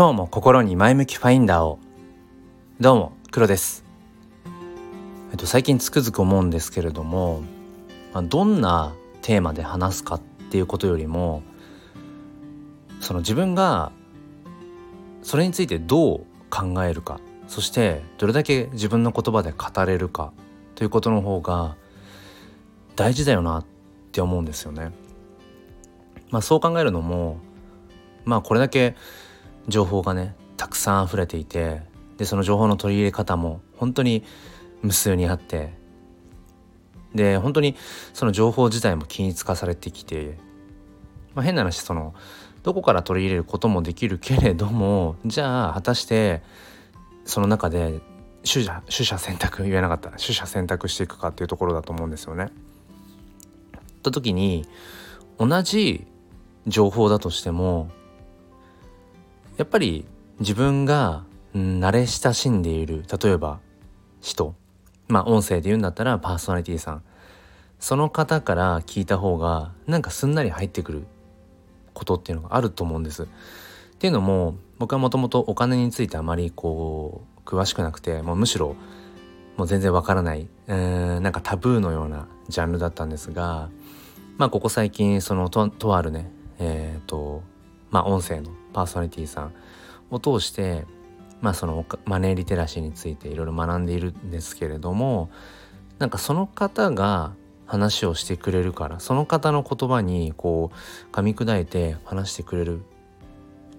今日も心に前向きファインダーを。どうも黒です。最近つくづく思うんですけれども、どんなテーマで話すかっていうことよりも、その自分がそれについてどう考えるか、そしてどれだけ自分の言葉で語れるかということの方が大事だよなって思うんですよね。そう考えるのも、これだけ情報がねたくさん溢れていて、でその情報の取り入れ方も本当に無数にあって、で本当にその情報自体も均一化されてきて、変な話、そのどこから取り入れることもできるけれども、じゃあ果たしてその中で取捨選択していくかっていうところだと思うんですよね。と時に同じ情報だとしても、やっぱり自分が慣れ親しんでいる、例えば人、音声で言うんだったらパーソナリティさん、その方から聞いた方がすんなり入ってくることっていうのがあると思うんです。っていうのも、僕はもともとお金についてあまり詳しくなくて、むしろ全然わからない、タブーのようなジャンルだったんですが、ここ最近その とあるね、音声のパーソナリティさんを通して、そのマネーリテラシーについていろいろ学んでいるんですけれども、その方が話をしてくれるから、その方の言葉に噛み砕いて話してくれる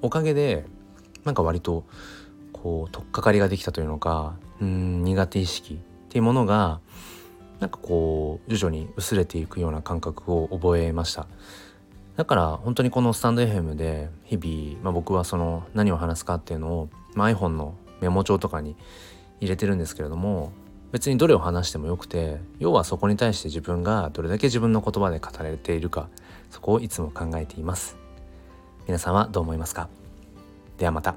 おかげで、割と取っかかりができたというのか、苦手意識っていうものが徐々に薄れていくような感覚を覚えました。だから本当にこのスタンド FM で日々、僕はその何を話すかっていうのを、iPhone のメモ帳とかに入れてるんですけれども、別にどれを話してもよくて、要はそこに対して自分がどれだけ自分の言葉で語れているか、そこをいつも考えています。皆さんはどう思いますか？ではまた。